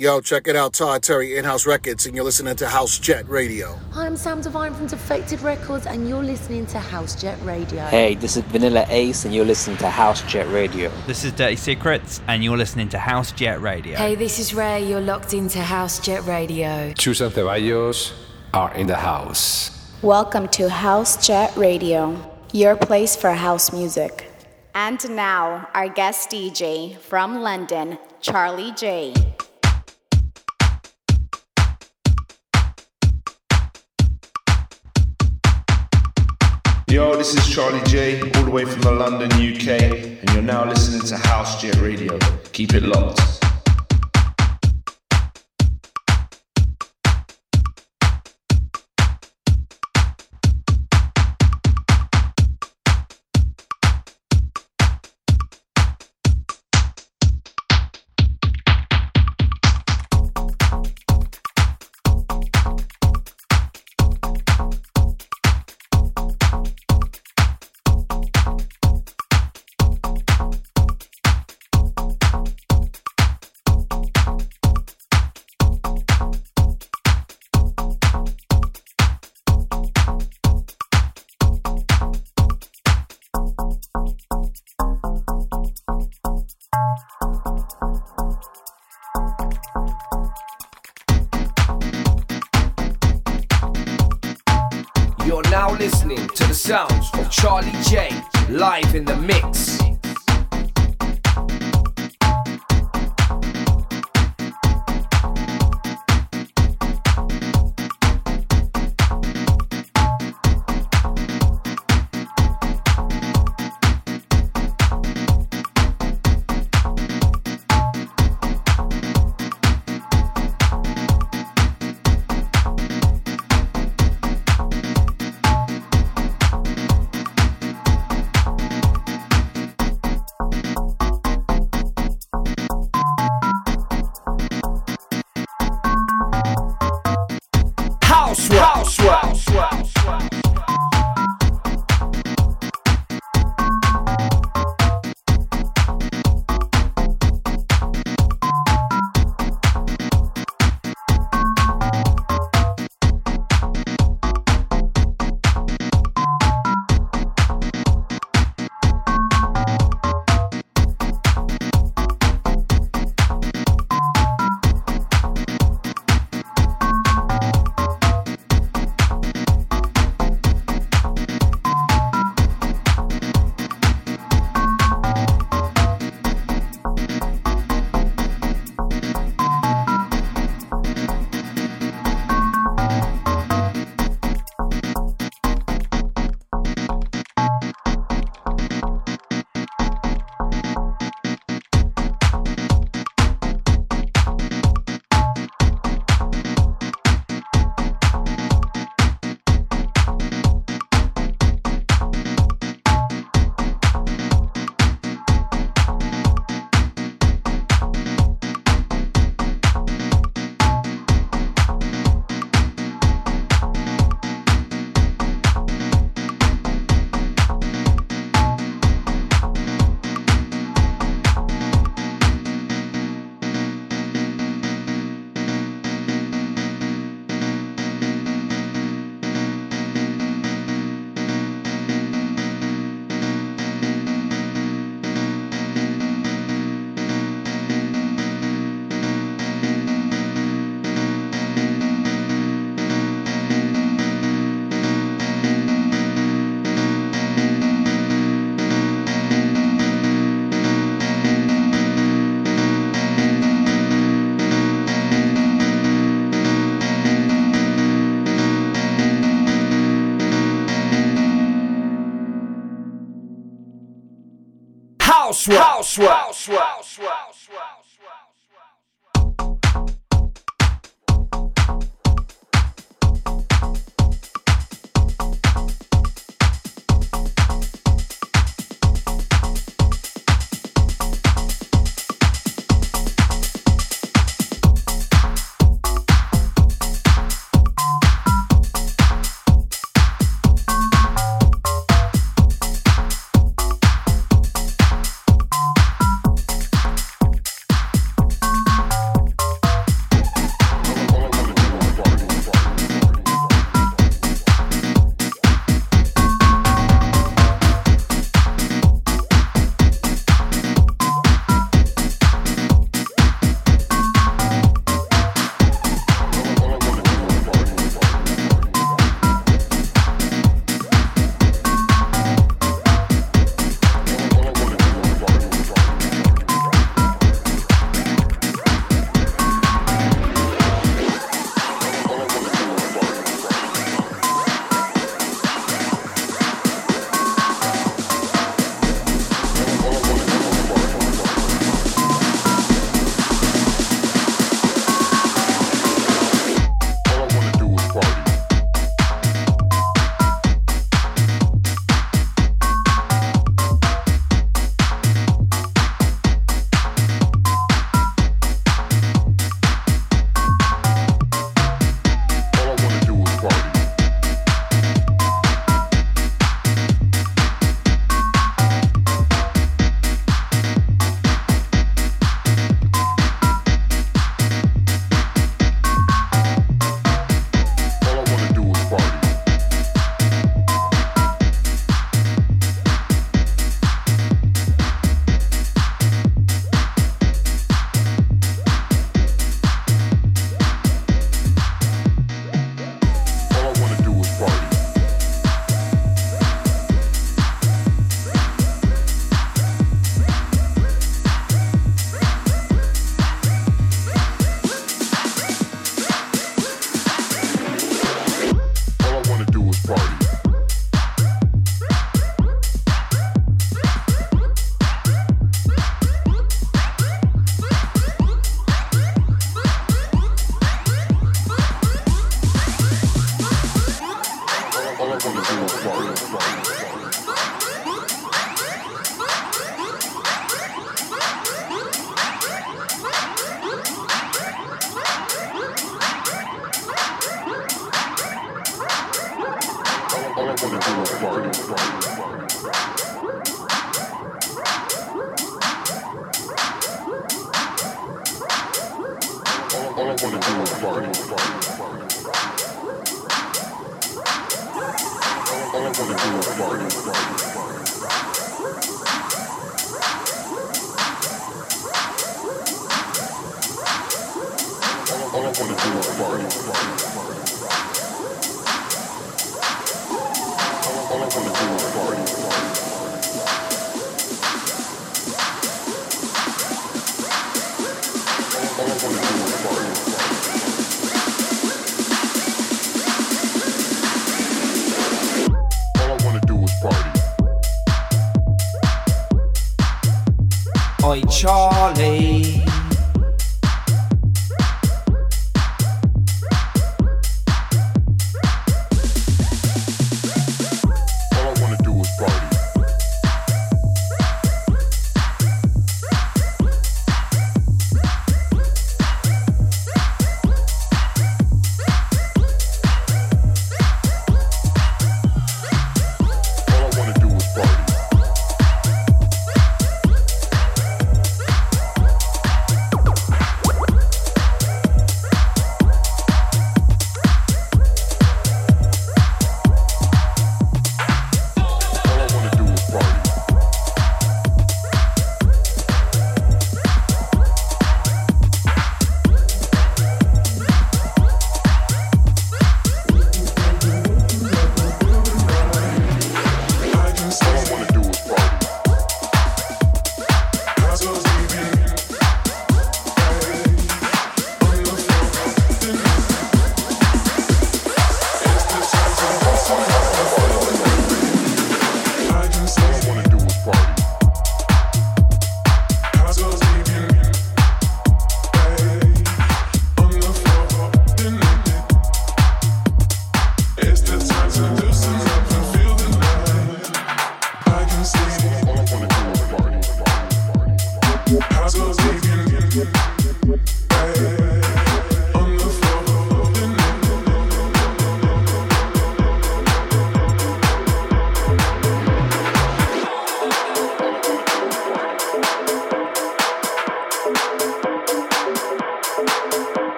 Yo, check it out, Todd Terry, In-House Records, and you're listening to House Jet Radio. Hi, I'm Sam Devine from Defected Records, and you're listening to House Jet Radio. Hey, this is Vanilla Ace, and you're listening to House Jet Radio. This is Dirty Secrets, and you're listening to House Jet Radio. Hey, this is Ray, you're locked into House Jet Radio. Chus and Ceballos are in the house. Welcome to House Jet Radio, your place for house music. And now, our guest DJ from London, Charlie J. Yo, this is Charlie J, all the way from the London, UK, and you're now listening to House Jet Radio. Keep it locked. Listening to the sounds of Charlie J, live in the mix. Housework. Charlie, all I wanna do is party.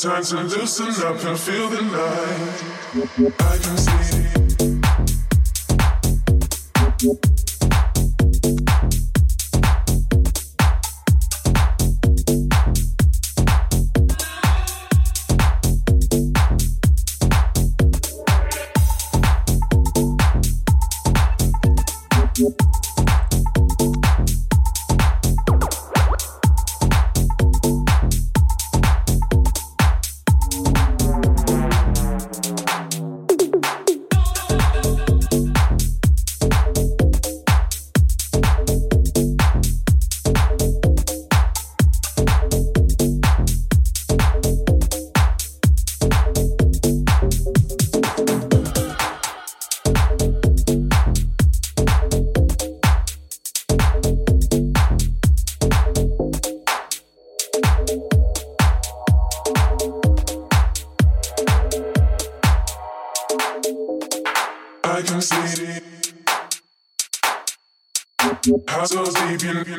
Time to loosen up and feel the night. I can see it. House was deep in,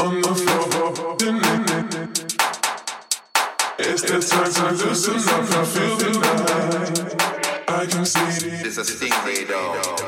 on the floor. It's the time to listen up, I feel the light. I can see it. It's a stingray dog.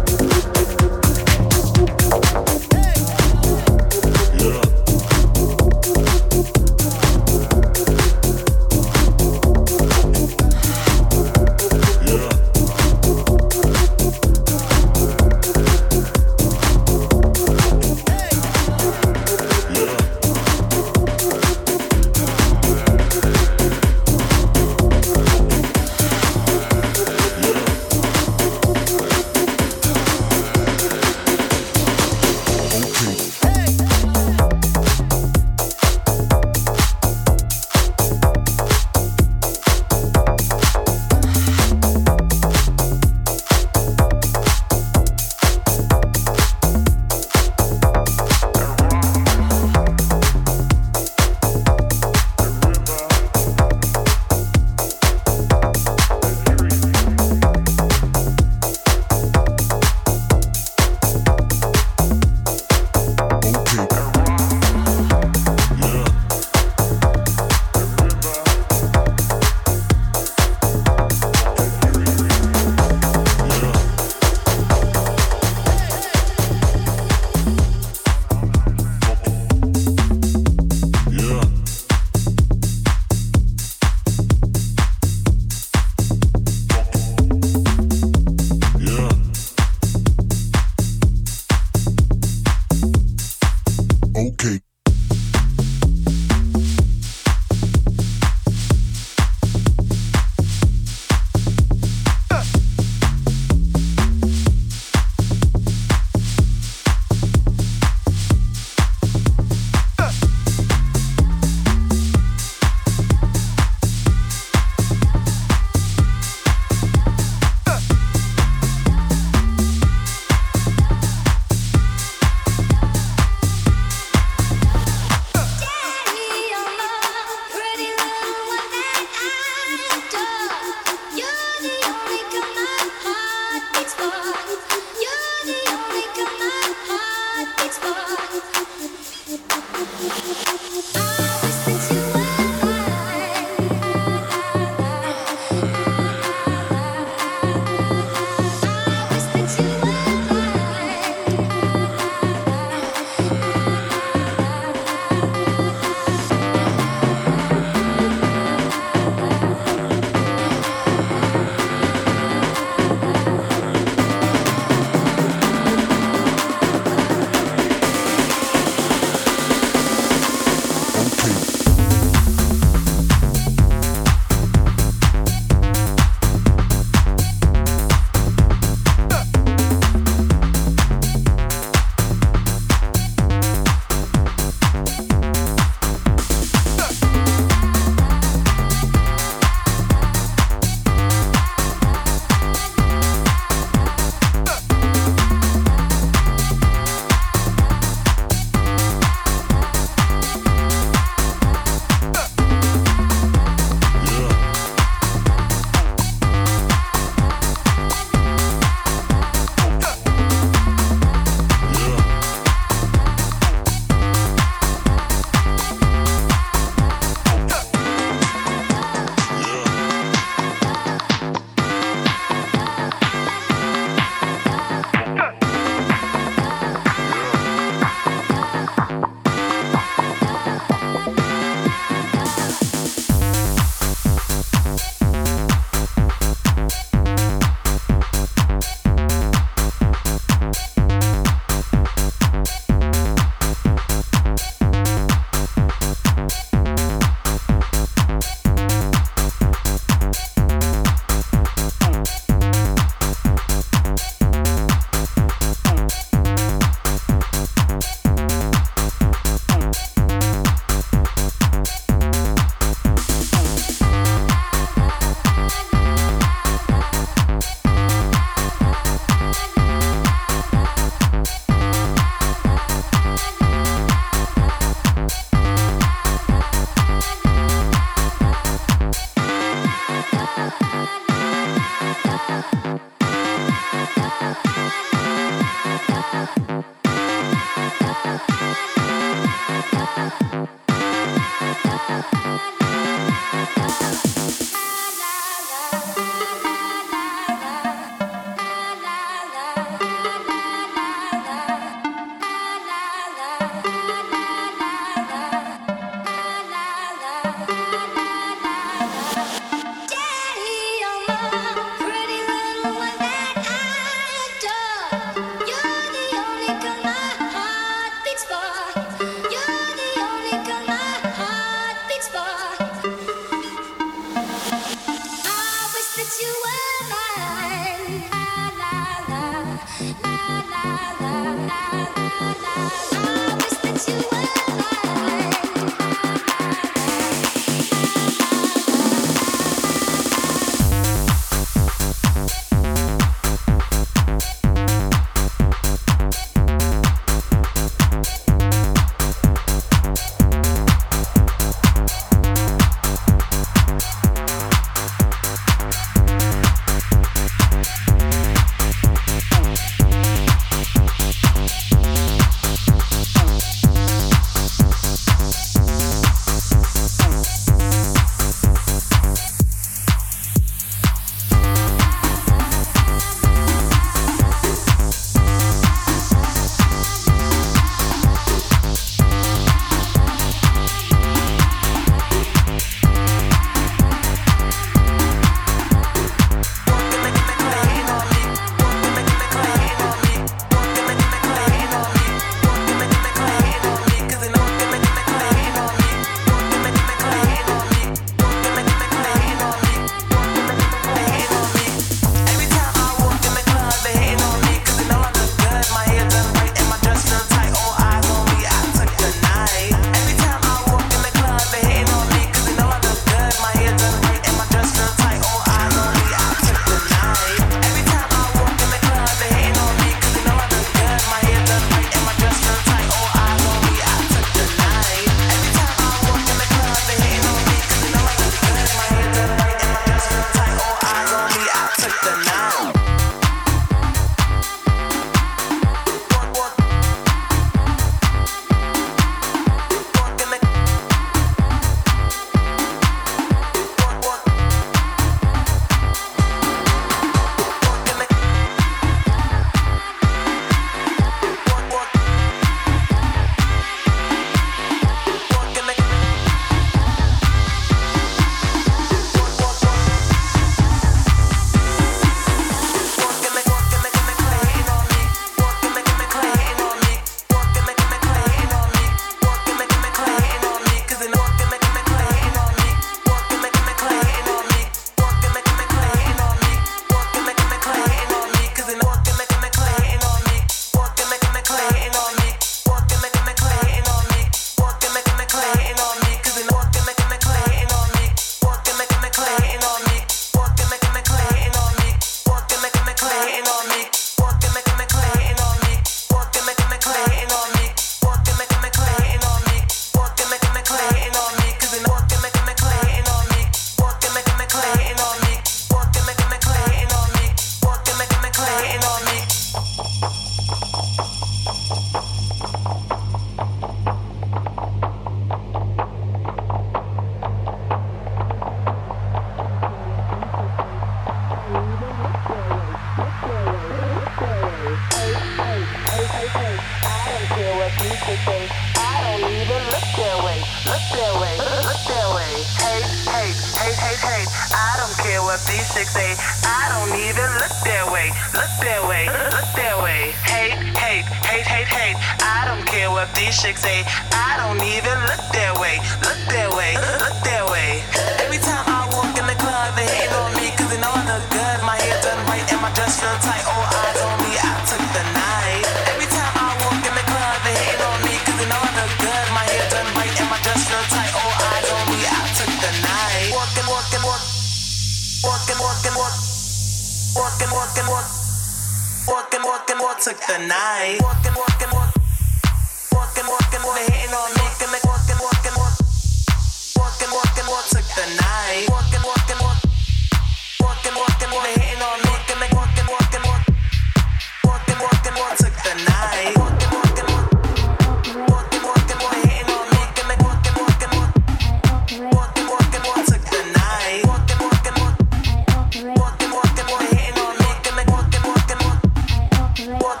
I operate.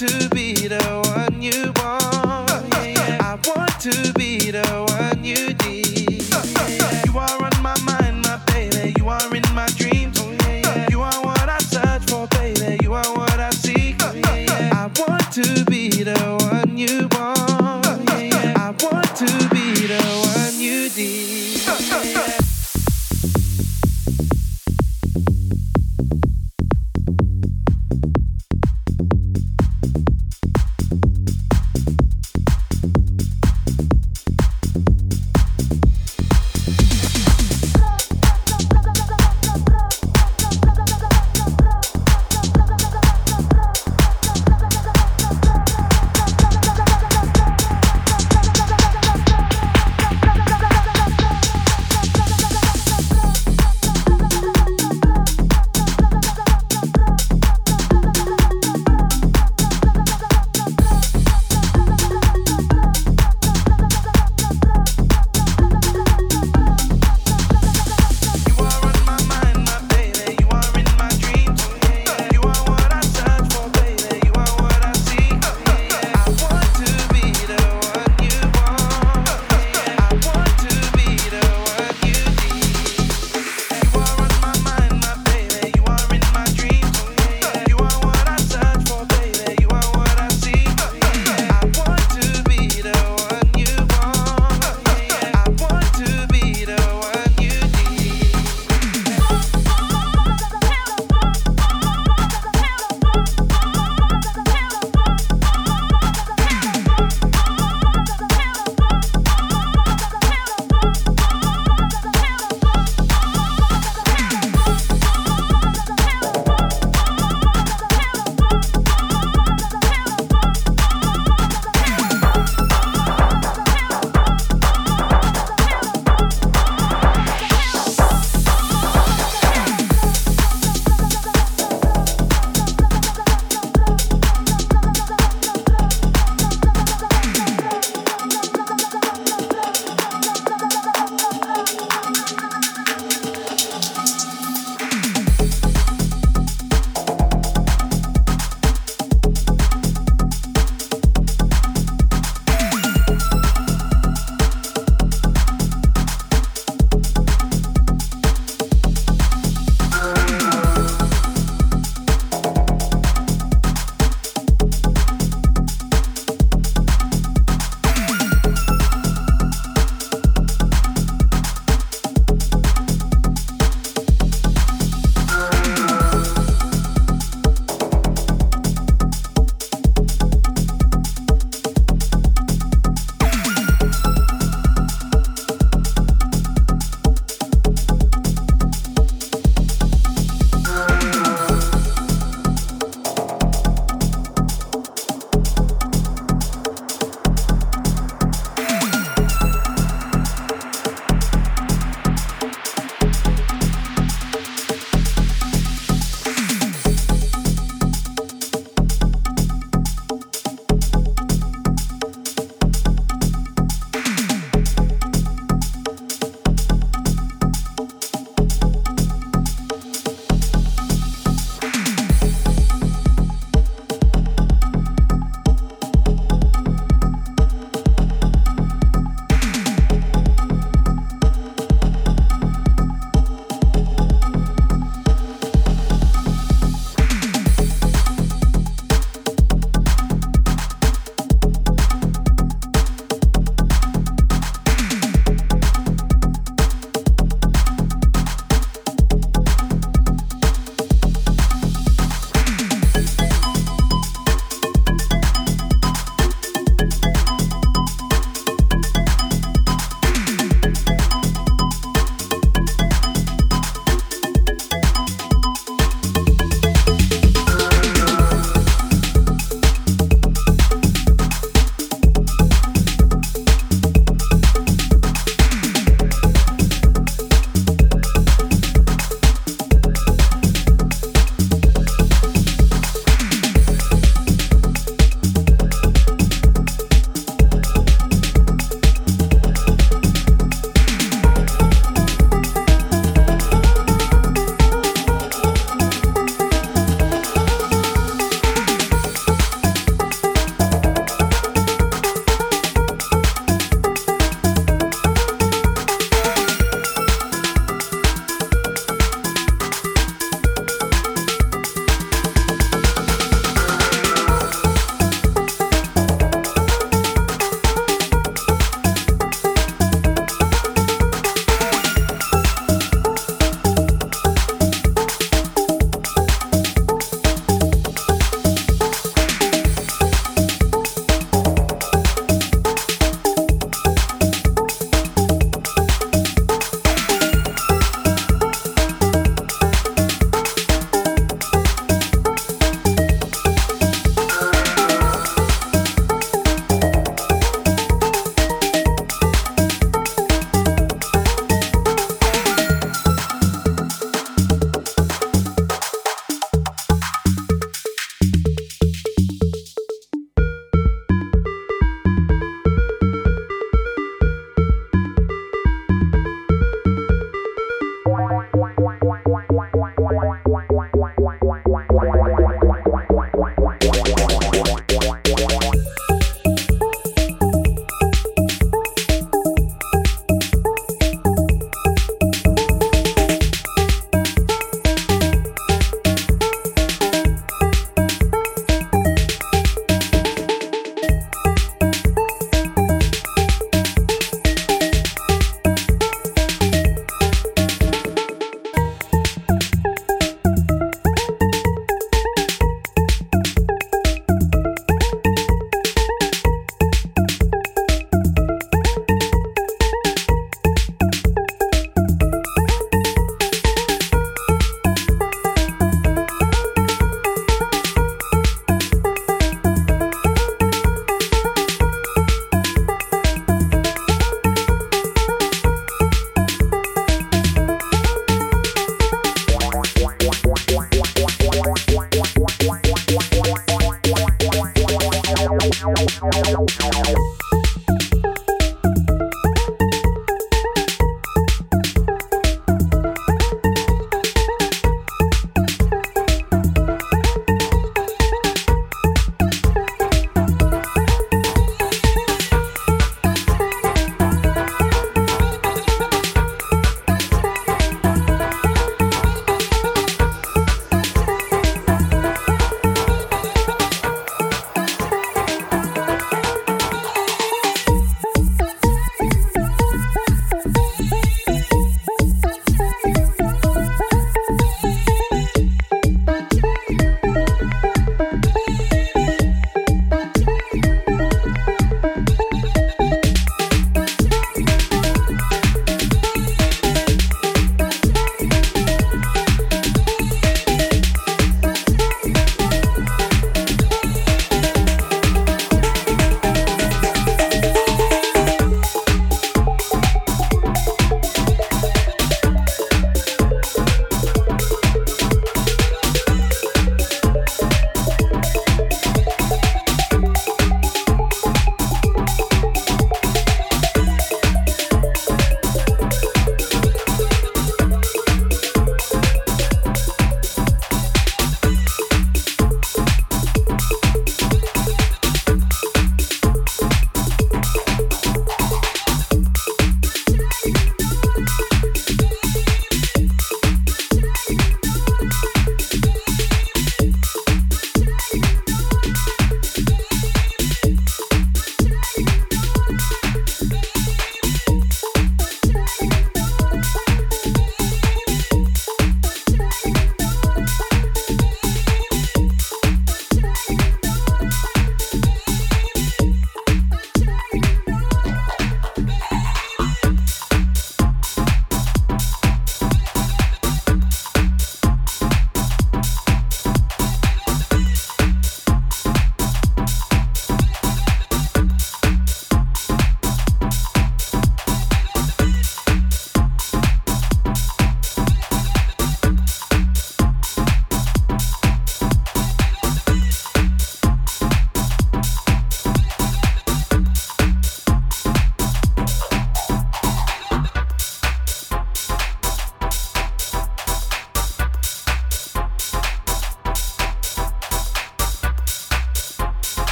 to be the one you want. I want to be the one you need. You are on my mind, my baby. You are in my dreams. You are what I search for, baby. You are what I seek. I want to be the one you want. I want to be the one you need.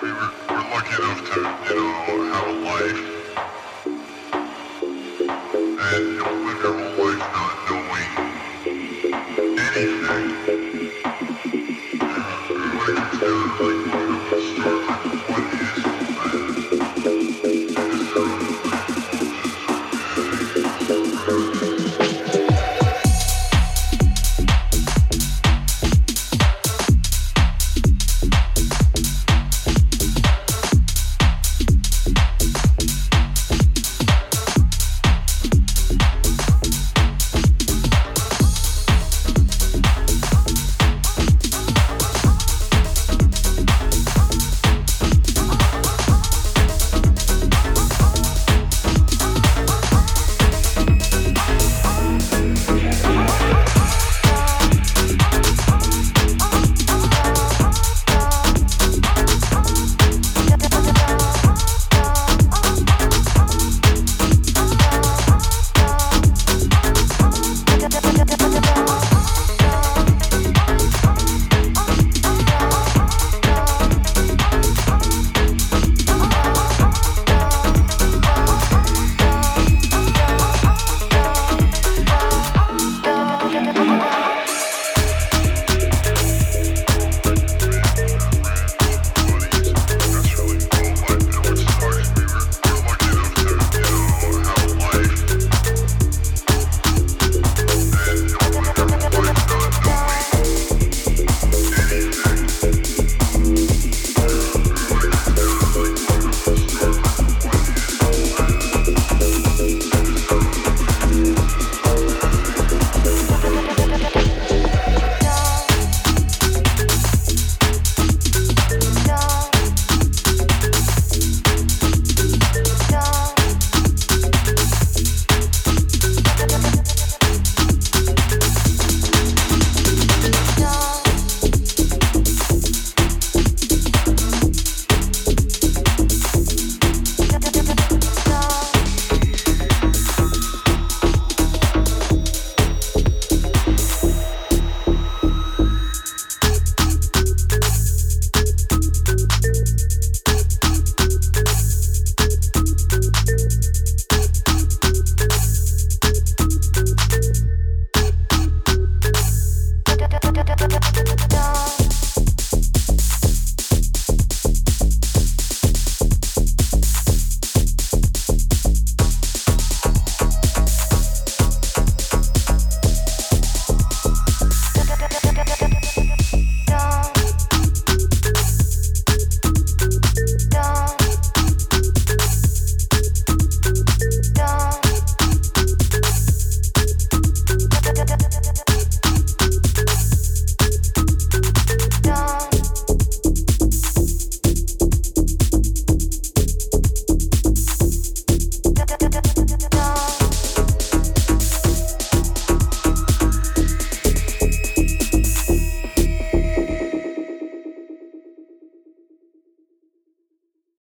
we're lucky enough to, you know, have a life. And